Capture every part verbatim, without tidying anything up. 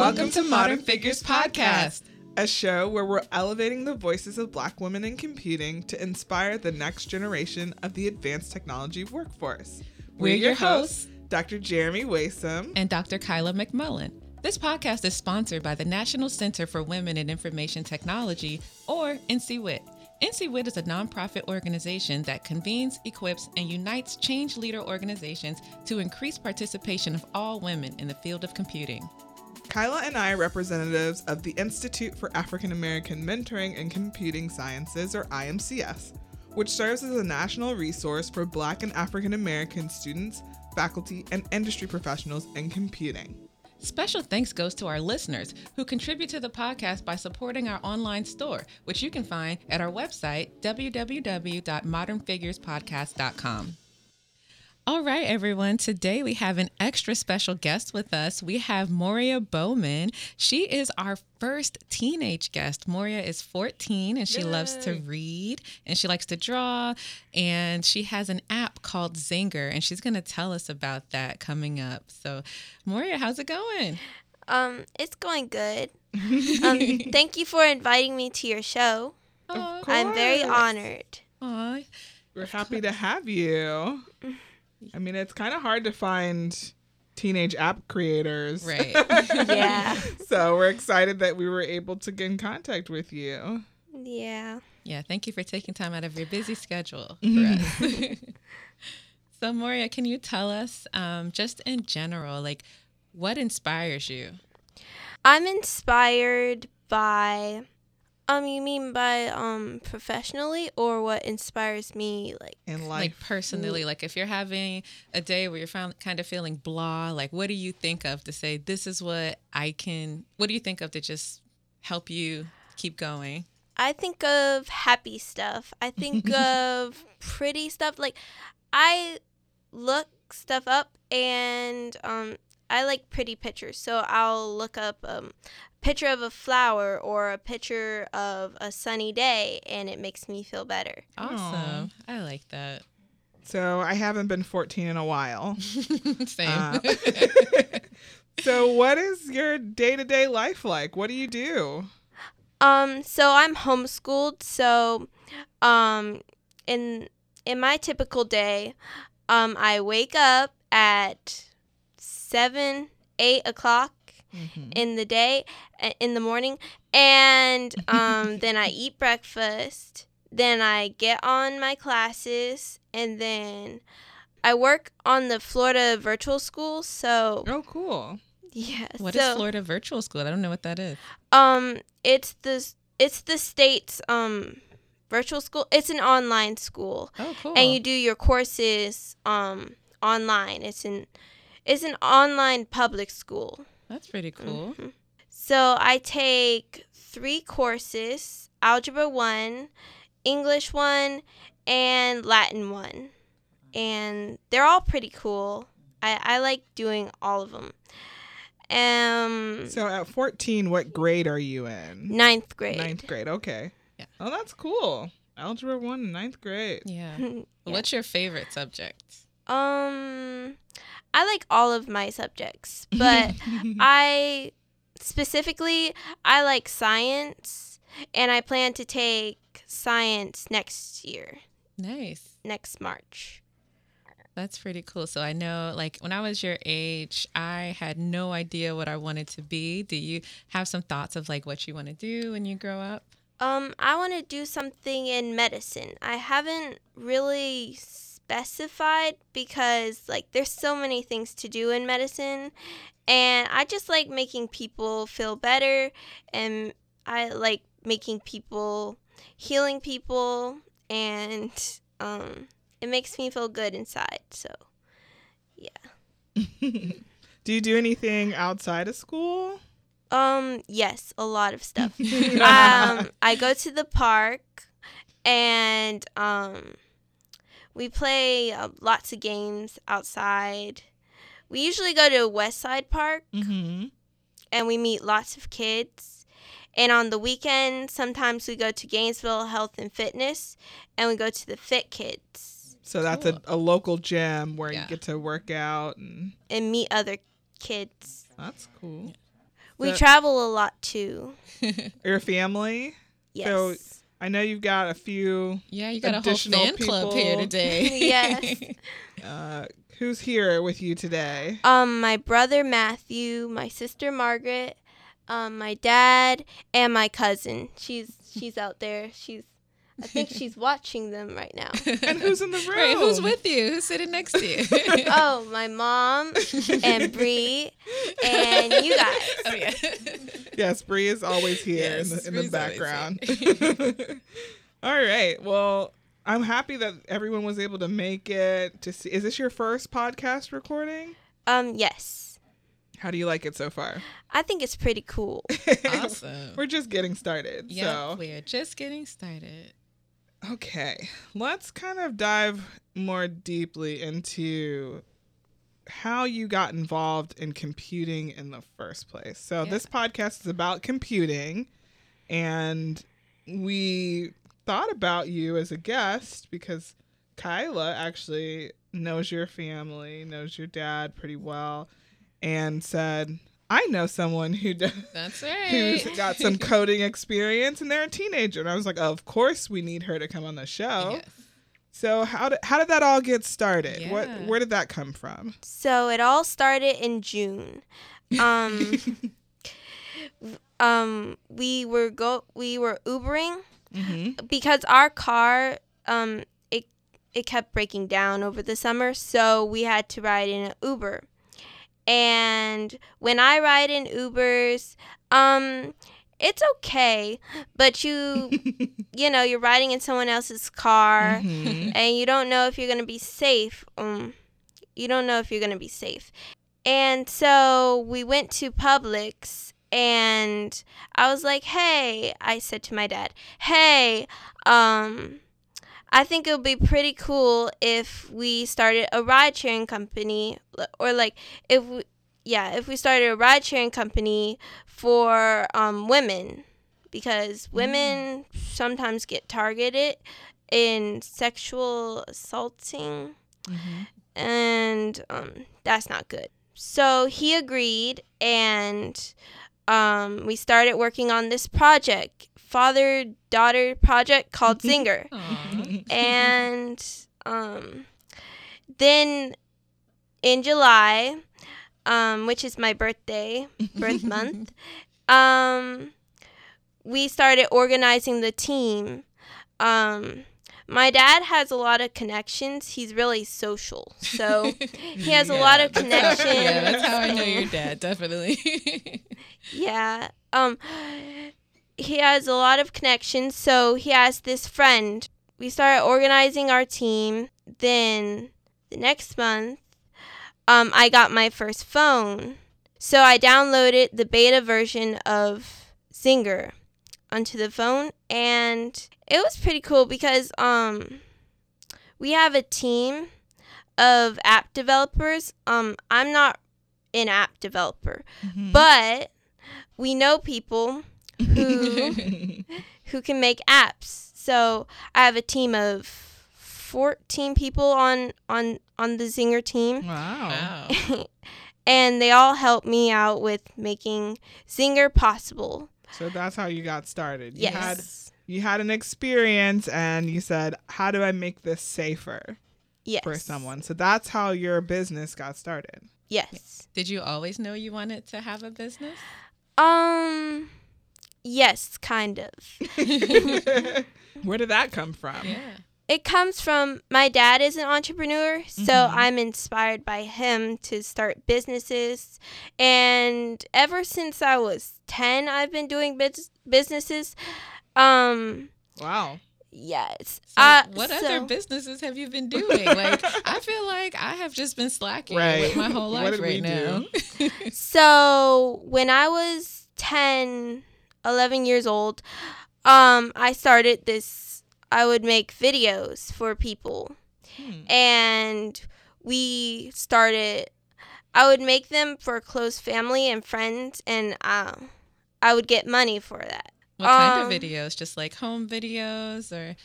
Welcome to Modern Figures Podcast, a show where we're elevating the voices of Black women in computing to inspire the next generation of the advanced technology workforce. We're your hosts, Doctor Jeremy Waisome and Doctor Kyla McMullen. This podcast is sponsored by the National Center for Women in Information Technology, or N C W I T. N C W I T is a nonprofit organization that convenes, equips, and unites change leader organizations to increase participation of all women in the field of computing. Kyla and I are representatives of the Institute for African American Mentoring and Computing Sciences, or I M C S, which serves as a national resource for Black and African American students, faculty, and industry professionals in computing. Special thanks goes to our listeners who contribute to the podcast by supporting our online store, which you can find at our website, w w w dot modern figures podcast dot com. All right, everyone. Today we have an extra special guest with us. We have Moriah Bowman. She is our first teenage guest. Moriah is fourteen and she Yay. loves to read and she likes to draw, and she has an app called Zinger, and she's going to tell us about that coming up. So, Moriah, how's it going? Um, it's going good. um, thank you for inviting me to your show. Of course. I'm very honored. Aww. We're happy to have you. I mean, it's kind of hard to find teenage app creators. Right. Yeah. So we're excited that we were able to get in contact with you. Yeah. Yeah. Thank you for taking time out of your busy schedule for us. So, Moriah, can you tell us um, just in general, like, what inspires you? I'm inspired by... Um, you mean by um professionally, or what inspires me, like in life? Like personally, like if you're having a day where you're found, kind of feeling blah, like what do you think of to say this is what I can? What do you think of to just help you keep going? I think of happy stuff. I think of pretty stuff. Like I look stuff up, and um I like pretty pictures, so I'll look up um. picture of a flower or a picture of a sunny day, and it makes me feel better. Awesome. I like that. So I haven't been fourteen in a while. Same. Uh, so what is your day-to-day life like? What do you do? Um, so I'm homeschooled, so um in in my typical day, um I wake up at seven, eight o'clock. Mm-hmm. In the day, in the morning, and um, then I eat breakfast, then I get on my classes, and then I work on the Florida Virtual School, so... Oh, cool. Yeah. What so, is Florida Virtual School? I don't know what that is. Um, it's the, it's the state's um, virtual school. It's an online school. Oh, cool. And you do your courses um, online. It's an, it's an online public school. That's pretty cool. Mm-hmm. So I take three courses, Algebra one, English one, and Latin one. And they're all pretty cool. I, I like doing all of them. Um. So at fourteen, what grade are you in? Ninth grade. Ninth grade, okay. Yeah. Oh, that's cool. Algebra one and ninth grade. Yeah. Yeah. What's your favorite subject? Um... I like all of my subjects, but I specifically, I like science, and I plan to take science next year. Nice. Next March. That's pretty cool. So I know, like, when I was your age, I had no idea what I wanted to be. Do you have some thoughts of, like, what you want to do when you grow up? Um, I want to do something in medicine. I haven't really specified because, like, there's so many things to do in medicine, and I just like making people feel better, and I like making people, healing people, and um it makes me feel good inside, so yeah. Do you do anything outside of school? Um yes, a lot of stuff. um I go to the park, and um we play uh, lots of games outside. We usually go to Westside Park, mm-hmm. and we meet lots of kids. And on the weekend, sometimes we go to Gainesville Health and Fitness, and we go to the Fit Kids. So that's cool. a, a local gym where yeah. you get to work out. And... and meet other kids. That's cool. We the, travel a lot too. Your family? Yes. So I know you've got a few. Yeah, you got a whole fan people. club here today. Yes. Uh, who's here with you today? Um, my brother Matthew, my sister Margaret, um, my dad, and my cousin. She's she's out there. She's I think she's watching them right now. And who's in the room? Right, who's with you? Who's sitting next to you? Oh, my mom and Bree and you guys. Oh yeah. Yes, Bree is always here yes, in the, in the background. All right. Well, I'm happy that everyone was able to make it to see. Is this your first podcast recording? Um, yes. How do you like it so far? I think it's pretty cool. Awesome. We're just getting started. Yeah, so. we're just getting started. Okay, let's kind of dive more deeply into how you got involved in computing in the first place. So yeah. This podcast is about computing, and we thought about you as a guest because Kyla actually knows your family, knows your dad pretty well, and said, I know someone who does, That's right. who's got some coding experience, and they're a teenager. And I was like, oh, of course we need her to come on the show. Yes. So how did, how did that all get started? Yeah. What Where did that come from? So it all started in June. Um, um, we were go we were Ubering mm-hmm. because our car um it it kept breaking down over the summer, so we had to ride in an Uber. And when I ride in Ubers, um, it's okay, but you, you know, you're riding in someone else's car, mm-hmm. and you don't know if you're going to be safe. Um, you don't know if you're going to be safe. And so we went to Publix, and I was like, hey, I said to my dad, hey, um... I think it would be pretty cool if we started a ride-sharing company, or like if we, yeah, if we started a ride-sharing company for um, women, because women mm. sometimes get targeted in sexual assaulting, mm-hmm. and um, that's not good. So he agreed, and um, we started working on this project. Father-daughter project called Zinger. And um, then in July, um, which is my birthday, birth month, um, we started organizing the team. Um, my dad has a lot of connections. He's really social. So he has yeah. a lot of connections. Yeah, that's how I know your dad, definitely. yeah. Um. He has a lot of connections, so he has this friend. We started organizing our team. Then the next month, um, I got my first phone. So I downloaded the beta version of Zinger onto the phone, and it was pretty cool because um, we have a team of app developers. Um, I'm not an app developer, mm-hmm. but we know people who who can make apps. So I have a team of fourteen people on on, on the Zinger team. Wow. wow. And they all help me out with making Zinger possible. So that's how you got started. Yes. You had, you had an experience and you said, how do I make this safer yes. for someone? So that's how your business got started. Yes. Did you always know you wanted to have a business? Um... Yes, kind of. Where did that come from? Yeah. It comes from my dad is an entrepreneur, so mm-hmm. I'm inspired by him to start businesses. And ever since I was ten, I've been doing biz- businesses. Um, wow. Yes. So uh, what so, other businesses have you been doing? Like, I feel like I have just been slacking right. with my whole life right now. So when I was ten... eleven years old, um, I started this, I would make videos for people. Hmm. And we started, I would make them for close family and friends, and um, I would get money for that. What kind um, of videos? Just like home videos, or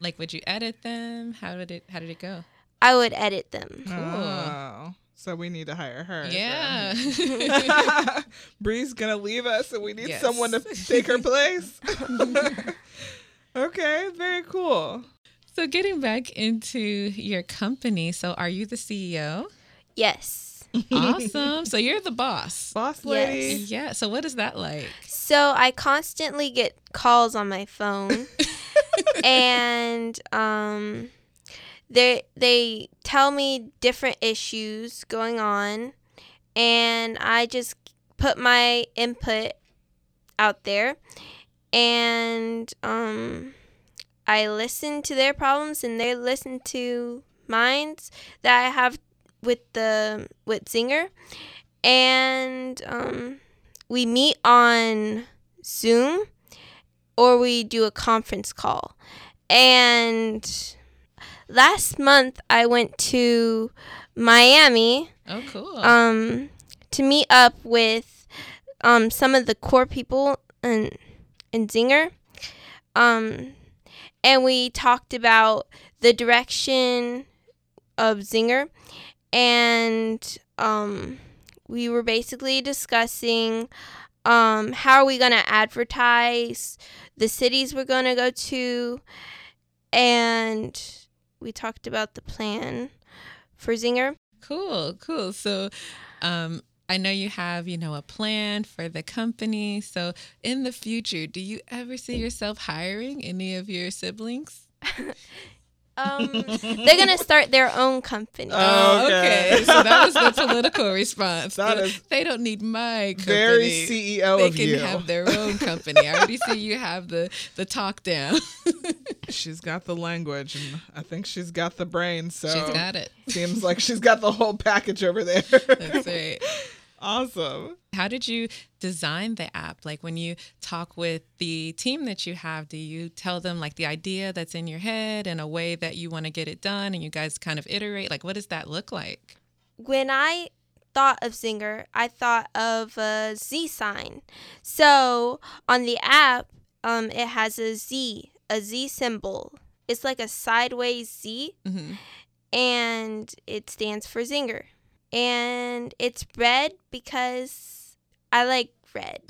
like would you edit them? How did it, how did it go? I would edit them. Cool. Oh. so we need to hire her. Yeah. So. Bree's going to leave us, and we need yes. someone to take her place. Okay, very cool. So getting back into your company, so are you the C E O? Yes. Awesome. So you're the boss. Boss lady. Yes. Yeah. So what is that like? So I constantly get calls on my phone, and um, they they tell me different issues going on, and I just put my input out there, and um. I listen to their problems and they listen to mine that I have with the with Zinger, and um, we meet on Zoom or we do a conference call. And last month I went to Miami. Oh, cool! Um, to meet up with um some of the core people in in Zinger. Um. And we talked about the direction of Zinger, and um, we were basically discussing um, how are we going to advertise the cities we're going to go to, and we talked about the plan for Zinger. Cool, cool. So um, I know you have, you know, a plan for the company. So in the future, do you ever see yourself hiring any of your siblings? um, they're going to start their own company. Oh, okay. okay. So that was the political response. That is they don't need my company. Very C E O of you. They can have their own company. I already see you have the, the talk down. She's got the language, and I think she's got the brain. So she's got it. Seems like she's got the whole package over there. That's right. Awesome. How did you design the app? Like when you talk with the team that you have, do you tell them like the idea that's in your head and a way that you want to get it done and you guys kind of iterate? Like what does that look like? When I thought of Zinger, I thought of a Z sign. So on the app, um, it has a Z, a Z symbol. It's like a sideways Z, mm-hmm. and it stands for Zinger. And it's red because I like red.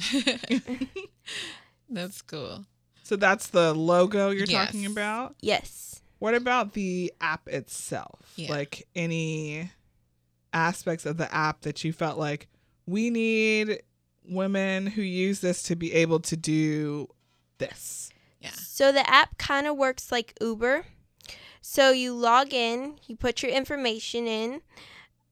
That's cool. So that's the logo you're yes. talking about? Yes. What about the app itself? Yeah. Like any aspects of the app that you felt like we need women who use this to be able to do this? Yeah. So the app kind of works like Uber. So you log in, you put your information in,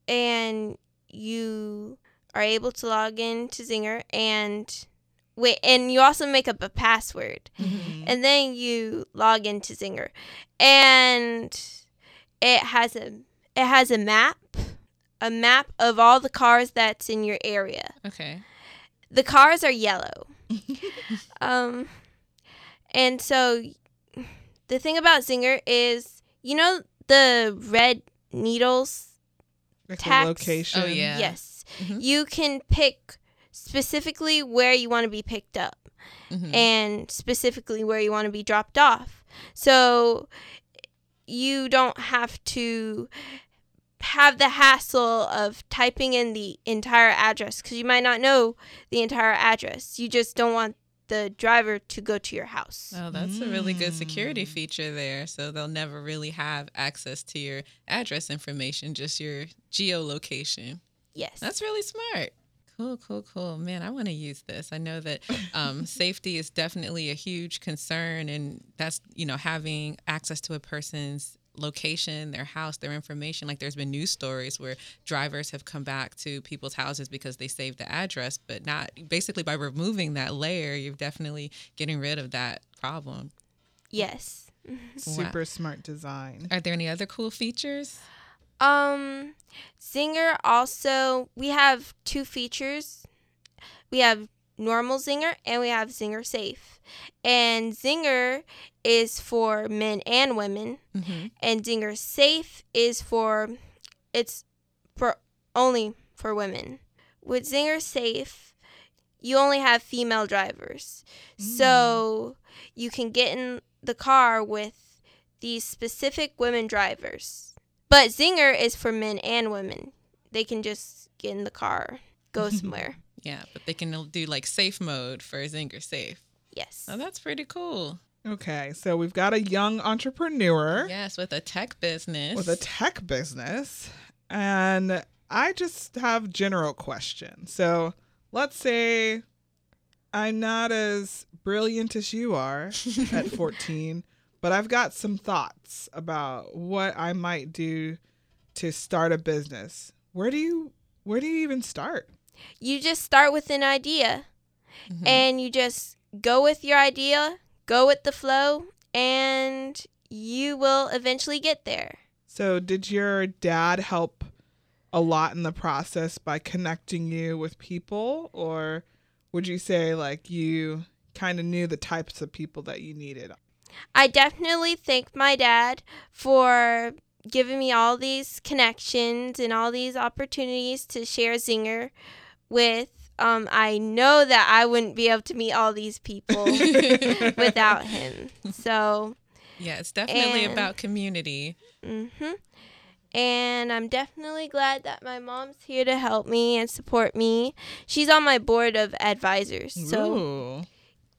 and you are able to log in to Zinger, and wait, and you also make up a password, mm-hmm. and then you log into Zinger, and it has a it has a map, a map of all the cars that's in your area. Okay, the cars are yellow, um, and so the thing about Zinger is, you know, the red needles. Like the location. Oh, yeah. Yes. Mm-hmm. You can pick specifically where you want to be picked up, mm-hmm. and specifically where you want to be dropped off. So you don't have to have the hassle of typing in the entire address, because you might not know the entire address. You just don't want the driver to go to your house. Oh, that's mm. a really good security feature there. So they'll never really have access to your address information, just your geolocation. Yes. That's really smart. Cool, cool, cool. Man, I want to use this. I know that um, safety is definitely a huge concern, and that's, you know, having access to a person's location, their house, their information. Like there's been news stories where drivers have come back to people's houses because they saved the address, but not basically by removing that layer, you're definitely getting rid of that problem. Yes. Super wow. smart design. Are there any other cool features? Um, Zinger also, we have two features. We have normal Zinger and we have Zinger Safe. And Zinger is for men and women, mm-hmm. and Zinger Safe is for it's for only for women. With Zinger Safe, you only have female drivers. Mm. So you can get in the car with these specific women drivers. But Zinger is for men and women. they can just get in the car, go somewhere. Yeah, but they can do like safe mode for Zinger Safe. Yes. Oh, that's pretty cool. Okay, so we've got a young entrepreneur. Yes, with a tech business. With a tech business. And I just have general questions. So let's say I'm not as brilliant as you are at fourteen, but I've got some thoughts about what I might do to start a business. Where do you where do you even start? You just start with an idea, mm-hmm. and you just go with your idea, go with the flow, and you will eventually get there. So did your dad help a lot in the process by connecting you with people, or would you say like you kind of knew the types of people that you needed? I definitely thank my dad for giving me all these connections and all these opportunities to share Zinger with. Um, I know that I wouldn't be able to meet all these people without him. So, yeah, it's definitely and, about community. Mm-hmm. And I'm definitely glad that my mom's here to help me and support me. She's on my board of advisors. So. Ooh.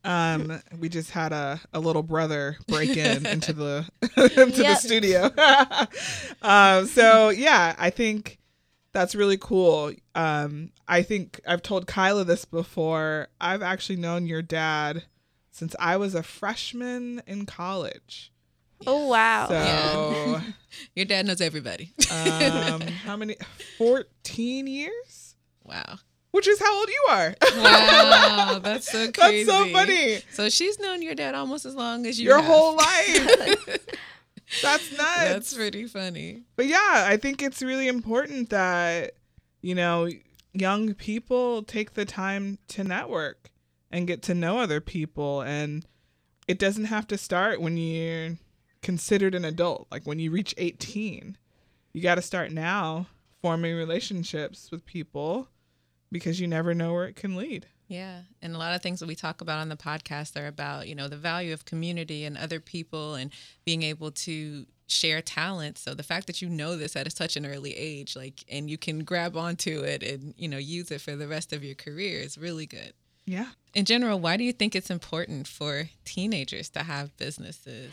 Um, we just had a, a little brother break in into the into yep. the studio. um, so yeah, I think that's really cool. Um, I think I've told Kyla this before. I've actually known your dad since I was a freshman in college. Oh wow! So yeah. Your dad knows everybody. um, how many? Fourteen years. Wow. Which is how old you are. Wow, that's so crazy. That's so funny. So she's known your dad almost as long as you Your have. Whole life. That's nuts. That's pretty funny. But yeah, I think it's really important that, you know, young people take the time to network and get to know other people. And it doesn't have to start when you're considered an adult. Like when you reach eighteen, you got to start now forming relationships with people. Because you never know where it can lead. Yeah. And a lot of things that we talk about on the podcast are about, you know, the value of community and other people and being able to share talent. So the fact that you know this at such an early age, like, and you can grab onto it and, you know, use it for the rest of your career is really good. Yeah. In general, why do you think it's important for teenagers to have businesses?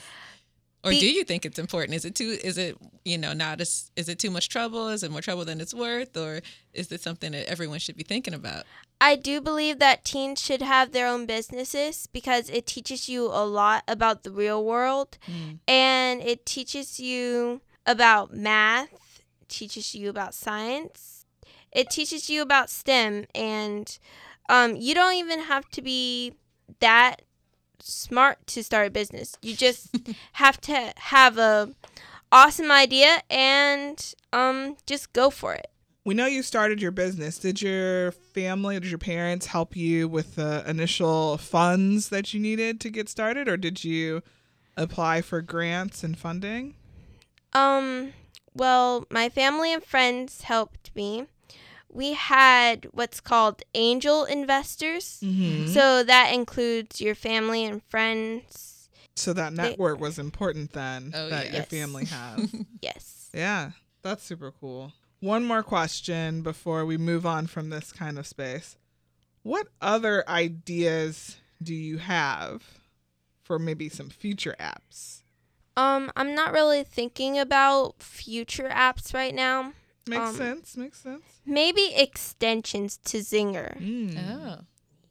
Or do you think it's important? Is it too, is it, you know, not, as, is it too much trouble? Is it more trouble than it's worth? Or is it something that everyone should be thinking about? I do believe that teens should have their own businesses because it teaches you a lot about the real world. Mm. And it teaches you about math, teaches you about science. It teaches you about STEM. And um, you don't even have to be that smart to start a business. You just have to have a awesome idea and um just go for it. We know you started your business. Did your family, did your parents help you with the initial funds that you needed to get started, or did you apply for grants and funding? Um well, my family and friends helped me. We had what's called angel investors. Mm-hmm. So that includes your family and friends. So that network they, was important then oh, that yeah. your yes. family has. Yes. Yeah, that's super cool. One more question before we move on from this kind of space. What other ideas do you have for maybe some future apps? Um, I'm not really thinking about future apps right now. Makes um, sense. Makes sense. Maybe extensions to Zinger. Mm. Oh,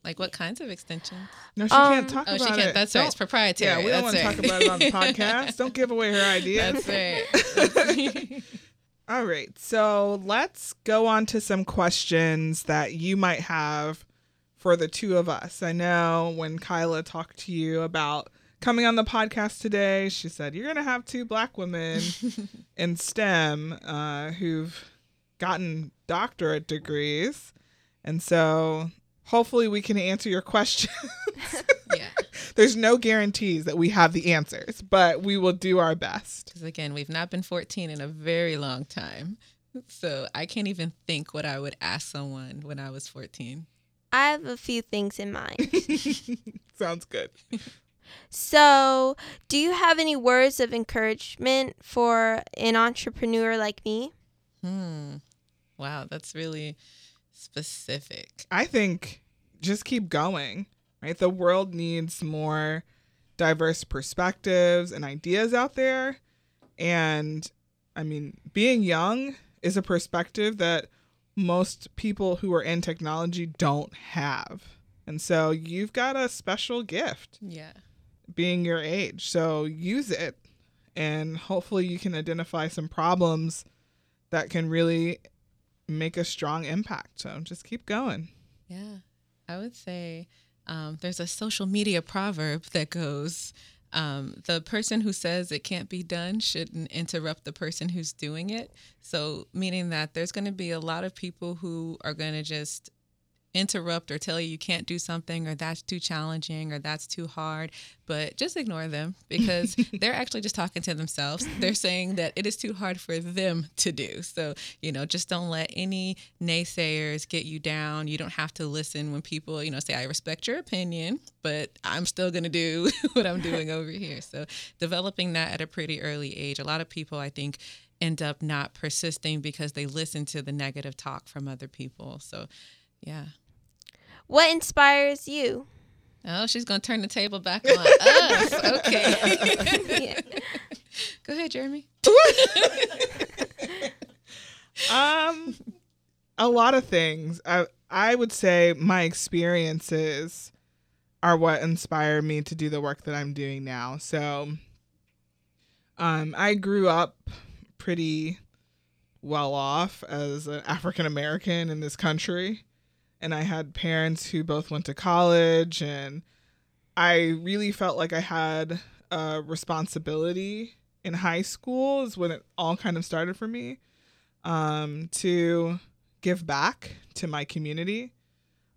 like what kinds of extensions? No, she um, can't talk oh, about she can't. It. That's right. Don't, it's proprietary. Yeah, we don't want right. to talk about it on the podcast. Don't give away her ideas. That's right. All right. So let's go on to some questions that you might have for the two of us. I know when Kyla talked to you about coming on the podcast today, she said, you're going to have two Black women in STEM uh, who've gotten doctorate degrees. And so hopefully we can answer your questions. Yeah. There's no guarantees that we have the answers, but we will do our best. Because again, we've not been fourteen in a very long time. So I can't even think what I would ask someone when I was fourteen. I have a few things in mind. Sounds good. So, do you have any words of encouragement for an entrepreneur like me? Hmm. Wow, that's really specific. I think just keep going, right? The world needs more diverse perspectives and ideas out there. And I mean, being young is a perspective that most people who are in technology don't have. And so you've got a special gift. Yeah. Being your age. So use it. And hopefully you can identify some problems that can really make a strong impact. So just keep going. Yeah. I would say um, there's a social media proverb that goes, um, the person who says it can't be done shouldn't interrupt the person who's doing it. So meaning that there's going to be a lot of people who are going to just interrupt or tell you you can't do something, or that's too challenging, or that's too hard, but just ignore them, because they're actually just talking to themselves. They're saying that it is too hard for them to do. So, you know, just don't let any naysayers get you down. You don't have to listen when people, you know, say, I respect your opinion, but I'm still going to do what I'm doing over here. So developing that at a pretty early age. A lot of people, I think, end up not persisting because they listen to the negative talk from other people. So, yeah. What inspires you? Oh, she's going to turn the table back on us. Okay. Yeah. Go ahead, Jeremy. um, a lot of things. I I would say my experiences are what inspire me to do the work that I'm doing now. So um, I grew up pretty well off as an African American in this country. And I had parents who both went to college, and I really felt like I had a responsibility in high school is when it all kind of started for me, um, to give back to my community.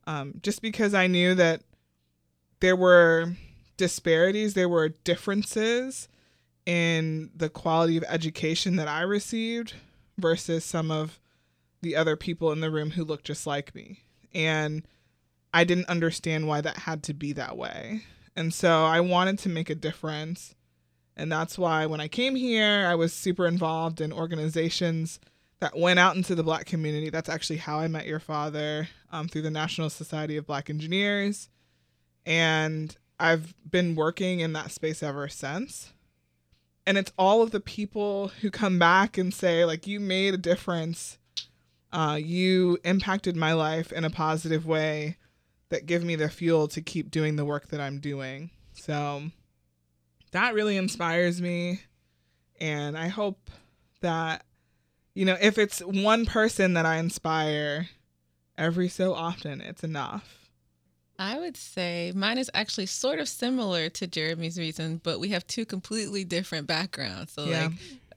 Um, just because I knew that there were disparities, there were differences in the quality of education that I received versus some of the other people in the room who looked just like me. And I didn't understand why that had to be that way. And so I wanted to make a difference. And that's why when I came here, I was super involved in organizations that went out into the Black community. That's actually how I met your father, um, through the National Society of Black Engineers. And I've been working in that space ever since. And it's all of the people who come back and say, like, you made a difference. Uh, you impacted my life in a positive way that give me the fuel to keep doing the work that I'm doing. So that really inspires me. And I hope that, you know, if it's one person that I inspire every so often, it's enough. I would say mine is actually sort of similar to Jeremy's reason, but we have two completely different backgrounds. So yeah. like.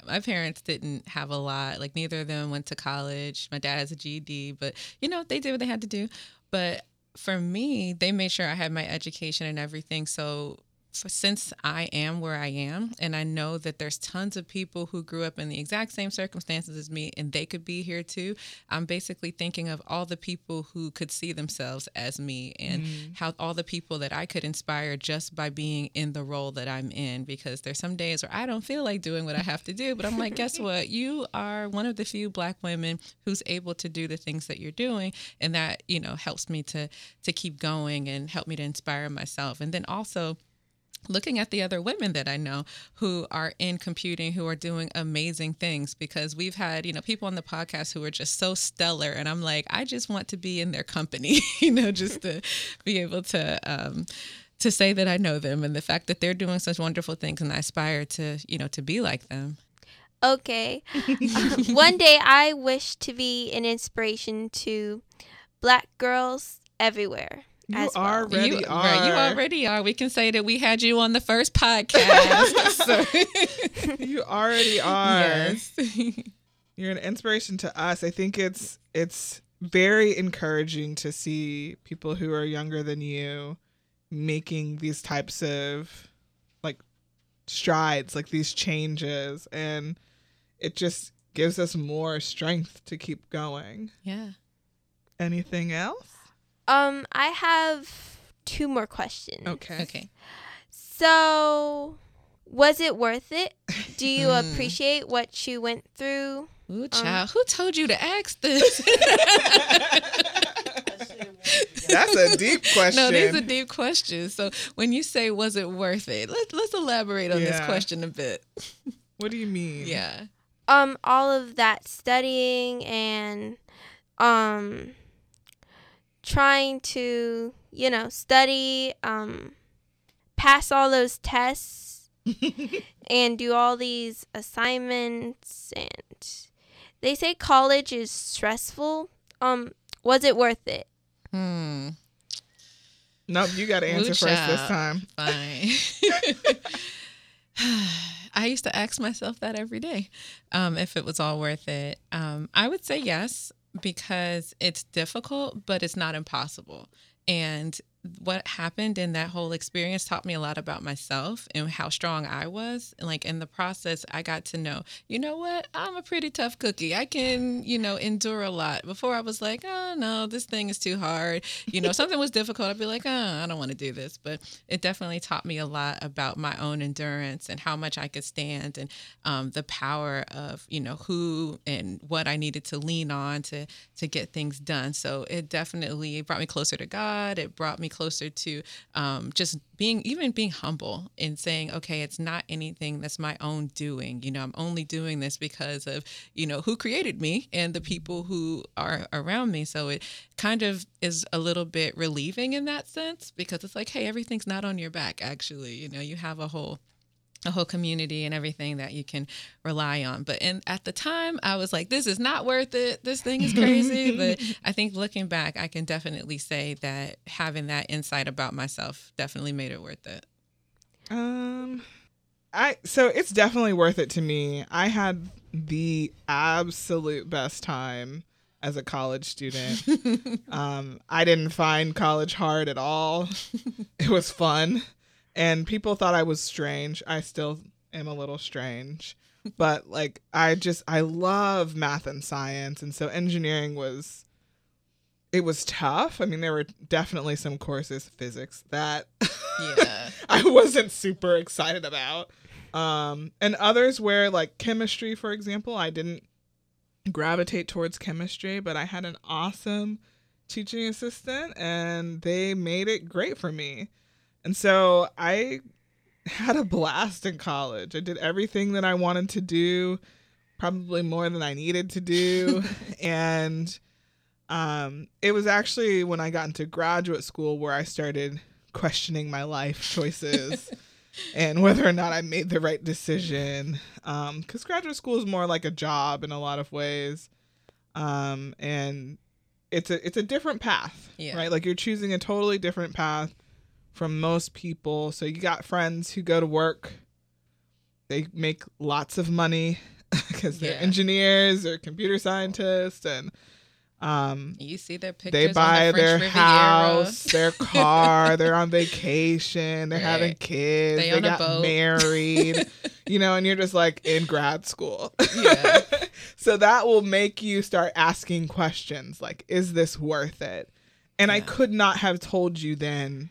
My parents didn't have a lot. Like, neither of them went to college. My dad has a G E D, but, you know, they did what they had to do. But for me, they made sure I had my education and everything. So, so since I am where I am, and I know that there's tons of people who grew up in the exact same circumstances as me, and they could be here too, I'm basically thinking of all the people who could see themselves as me, and mm-hmm. how all the people that I could inspire just by being in the role that I'm in, because there's some days where I don't feel like doing what I have to do, but I'm like, guess what? You are one of the few Black women who's able to do the things that you're doing, and that, you know, helps me to to keep going and help me to inspire myself. And then also looking at the other women that I know who are in computing, who are doing amazing things, because we've had, you know, people on the podcast who are just so stellar. And I'm like, I just want to be in their company, you know, just to be able to um, to say that I know them, and the fact that they're doing such wonderful things, and I aspire to, you know, to be like them. Okay. uh, one day I wish to be an inspiration to Black girls everywhere. You well. already you, are. Right, you already are. We can say that we had you on the first podcast. So. You already are. Yes. You're an inspiration to us. I think it's it's very encouraging to see people who are younger than you making these types of, like, strides, like these changes. And it just gives us more strength to keep going. Yeah. Anything else? Um, I have two more questions. Okay. Okay. So, was it worth it? Do you appreciate what you went through? Ooh, child, um, who told you to ask this? That's a deep question. No, these are deep questions. So when you say, was it worth it? Let's let's elaborate on yeah. this question a bit. What do you mean? Yeah. Um, all of that studying and um, trying to, you know, study, um, pass all those tests and do all these assignments. And they say college is stressful. Um, was it worth it? Hmm. Nope, you got to answer Lucha. first this time. Fine. I used to ask myself that every day, um, if it was all worth it. Um, I would say yes, because it's difficult, but it's not impossible. And what happened in that whole experience taught me a lot about myself and how strong I was. And like in the process, I got to know, you know what? I'm a pretty tough cookie. I can, you know, endure a lot. Before I was like, oh no, this thing is too hard. You know, something was difficult. I'd be like, oh, I don't want to do this. But it definitely taught me a lot about my own endurance and how much I could stand, and um, the power of, you know, who and what I needed to lean on to, to get things done. So it definitely brought me closer to God. It brought me closer to um, just being, even being humble and saying, okay, it's not anything that's my own doing. You know, I'm only doing this because of, you know, who created me and the people who are around me. So it kind of is a little bit relieving in that sense, because it's like, hey, everything's not on your back, actually. You know, you have a whole a whole community and everything that you can rely on. But in, at the time, I was like, this is not worth it. This thing is crazy. But I think looking back, I can definitely say that having that insight about myself definitely made it worth it. Um, I so it's definitely worth it to me. I had the absolute best time as a college student. um, I didn't find college hard at all. It was fun. And people thought I was strange. I still am a little strange. But, like, I just, I love math and science. And so engineering was, it was tough. I mean, there were definitely some courses, physics, that yeah. I wasn't super excited about. Um, and others where, like, chemistry, for example, I didn't gravitate towards chemistry. But I had an awesome teaching assistant, and they made it great for me. And so I had a blast in college. I did everything that I wanted to do, probably more than I needed to do. And um, it was actually when I got into graduate school where I started questioning my life choices and whether or not I made the right decision. Um, 'cause graduate school is more like a job in a lot of ways. Um, and it's a, it's a different path, yeah. right? Like you're choosing a totally different path from most people. So you got friends who go to work, they make lots of money because they're yeah. engineers or computer scientists, and um you see their pictures. They buy on the their Riviera. House, their car, they're on vacation, they're right. having kids, they, they got married, you know, and you're just like in grad school. Yeah. So that will make you start asking questions like, is this worth it? And yeah. I could not have told you then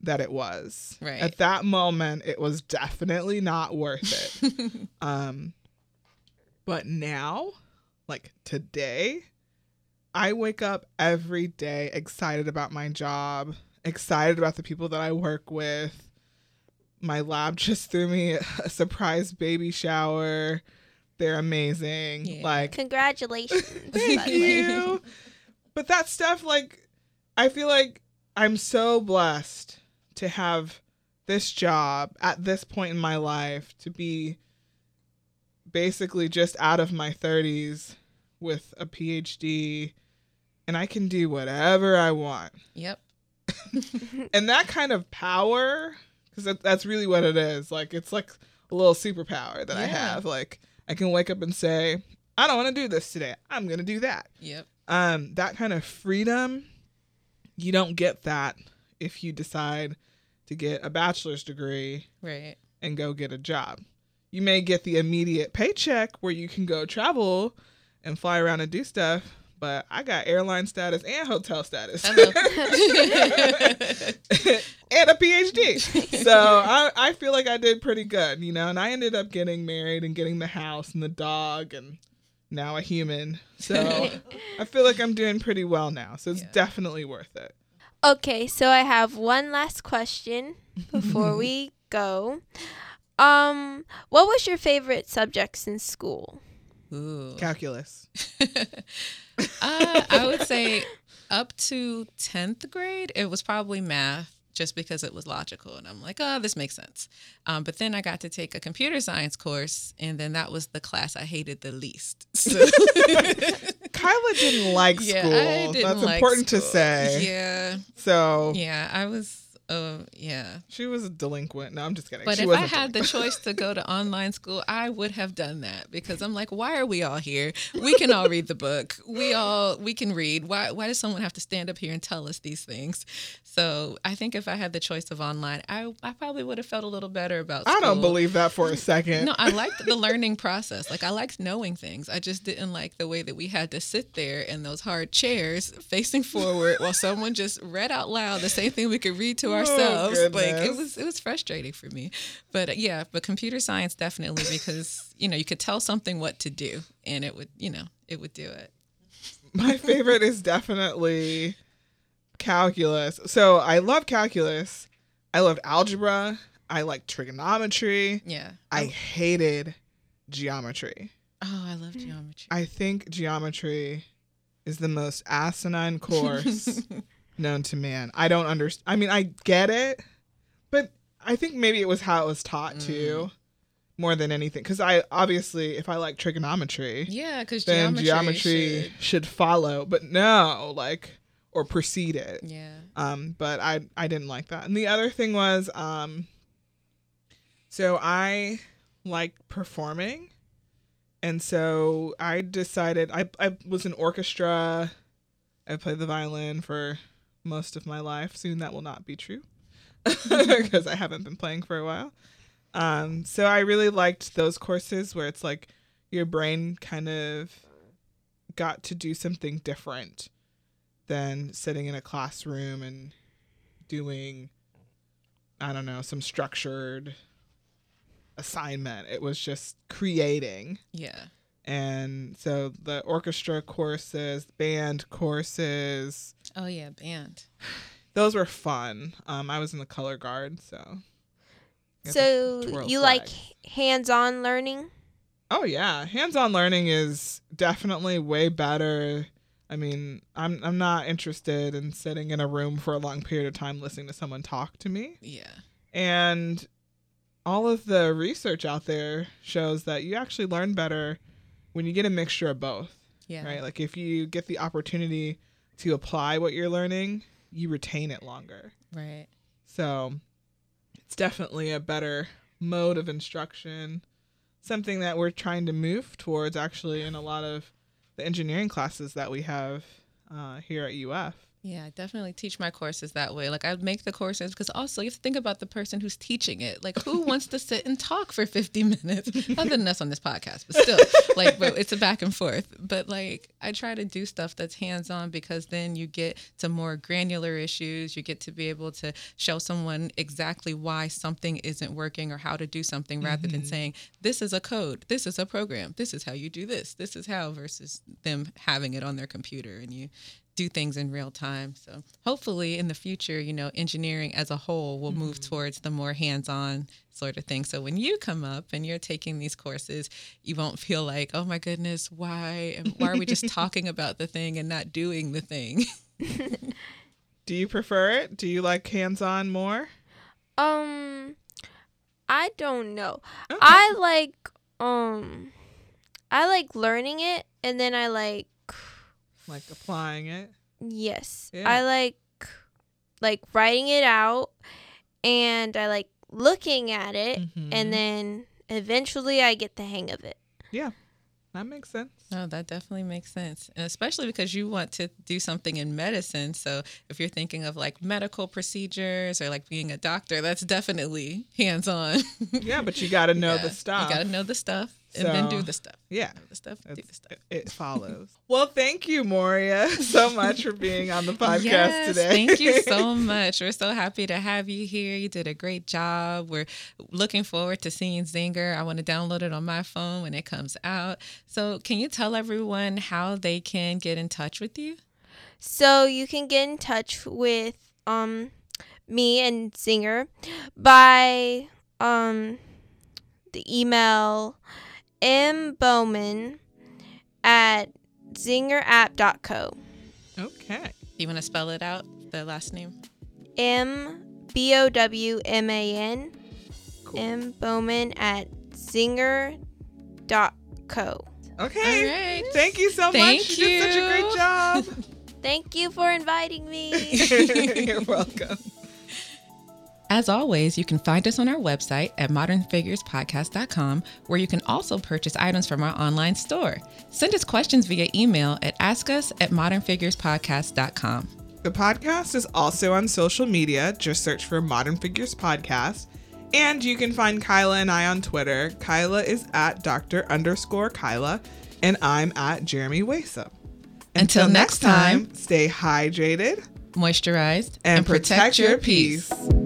that it was. Right. At that moment, it was definitely not worth it. um, but now, like today, I wake up every day excited about my job, excited about the people that I work with. My lab just threw me a surprise baby shower. They're amazing. Yeah. Like, congratulations. Thank you. But that stuff, like, I feel like I'm so blessed to have this job at this point in my life, to be basically just out of my thirties with a P H D, and I can do whatever I want. Yep. And that kind of power, because that, that's really what it is. Like, it's like a little superpower that yeah. I have. Like, I can wake up and say, I don't want to do this today. I'm going to do that. Yep. Um, that kind of freedom, you don't get that if you decide to get a bachelor's degree right. and go get a job. You may get the immediate paycheck where you can go travel and fly around and do stuff, but I got airline status and hotel status and a P H D. So I, I feel like I did pretty good, you know, and I ended up getting married and getting the house and the dog and now a human. So I feel like I'm doing pretty well now. So it's yeah. definitely worth it. Okay, so I have one last question before we go. Um, what was your favorite subjects in school? Ooh. Calculus. uh, I would say up to tenth grade, it was probably math just because it was logical. And I'm like, oh, this makes sense. Um, but then I got to take a computer science course, and then that was the class I hated the least. So. Kyla didn't like school. Yeah, I didn't That's like important school. to say. Yeah. So. Yeah, I was. Uh, yeah. She was a delinquent. No, I'm just kidding. But she if wasn't I had delinquent. the choice to go to online school, I would have done that because I'm like, why are we all here? We can all read the book. We all, we can read. Why Why does someone have to stand up here and tell us these things? So I think if I had the choice of online, I, I probably would have felt a little better about school. I don't believe that for a second. No, I liked the learning process. Like I liked knowing things. I just didn't like the way that we had to sit there in those hard chairs facing forward while someone just read out loud the same thing we could read to ourselves. Oh, like it was it was frustrating for me. But yeah, but computer science definitely because, you know, you could tell something what to do and it would, you know, it would do it. My favorite is definitely calculus. So I love calculus. I loved algebra. I like trigonometry. Yeah. I hated geometry. Oh, I love geometry. I think geometry is the most asinine course known to man. I don't understand. I mean, I get it, but I think maybe it was how it was taught mm. too, more than anything. Because I obviously, if I like trigonometry, yeah, because then geometry, geometry should. should follow. But no, like or precede it. Yeah. Um. But I I didn't like that. And the other thing was um. So I like performing, and so I decided I I was in orchestra. I played the violin for most of my life. Soon that will not be true because I haven't been playing for a while. Um, so I really liked those courses where it's like your brain kind of got to do something different than sitting in a classroom and doing, I don't know, some structured assignment. It was just creating. Yeah. And so the orchestra courses, band courses. Oh, yeah, band. Those were fun. Um, I was in the color guard, so. So you like hands-on learning? Oh, yeah. Hands-on learning is definitely way better. I mean, I'm I'm not interested in sitting in a room for a long period of time listening to someone talk to me. Yeah. And all of the research out there shows that you actually learn better when you get a mixture of both, yeah. right? Like if you get the opportunity to apply what you're learning, you retain it longer. Right. So it's definitely a better mode of instruction, something that we're trying to move towards actually in a lot of the engineering classes that we have uh, here at U F. Yeah, I definitely teach my courses that way. Like, I make the courses because also you have to think about the person who's teaching it. Like, who wants to sit and talk for fifty minutes? Other than us on this podcast, but still, like, but it's a back and forth. But, like, I try to do stuff that's hands-on because then you get to more granular issues. You get to be able to show someone exactly why something isn't working or how to do something rather mm-hmm. than saying, this is a code, this is a program, this is how you do this, this is how, versus them having it on their computer and you do things in real time. So hopefully in the future, you know, engineering as a whole will move mm-hmm. towards the more hands-on sort of thing. So when you come up and you're taking these courses, you won't feel like, oh my goodness, why, why are we just talking about the thing and not doing the thing? Do you prefer it? Do you like hands-on more? Um, I don't know. Okay. I like, um, I like learning it and then I like, Like applying it? Yes. Yeah. I like like writing it out and I like looking at it mm-hmm. and then eventually I get the hang of it. Yeah. That makes sense. No, that definitely makes sense. And especially because you want to do something in medicine. So if you're thinking of like medical procedures or like being a doctor, that's definitely hands on. Yeah, but you got to know yeah, the stuff. You got to know the stuff. and so, then do the stuff. Yeah. Know the stuff, do the stuff. It follows. Well, thank you, Moriah, so much for being on the podcast yes, today. Thank you so much. We're so happy to have you here. You did a great job. We're looking forward to seeing Zinger. I want to download it on my phone when it comes out. So can you tell everyone how they can get in touch with you? So you can get in touch with um me and Zinger by um the email mbowman at zinger app dot co. Okay. Do you want to spell it out, the last name? M B O W M A N. Cool. mbowman at zinger dot co. Okay. Right. Thank you so Thank much. You. You did such a great job. Thank you for inviting me. You're welcome. As always, you can find us on our website at modern figures podcast dot com, where you can also purchase items from our online store. Send us questions via email at ask us at modern figures podcast dot com. The podcast is also on social media. Just search for Modern Figures Podcast. And you can find Kyla and I on Twitter. Kyla is at Doctor underscore Kyla, and I'm at Jeremy Waisome. Until, Until next time, time, stay hydrated, moisturized, and, and protect, protect your peace. peace.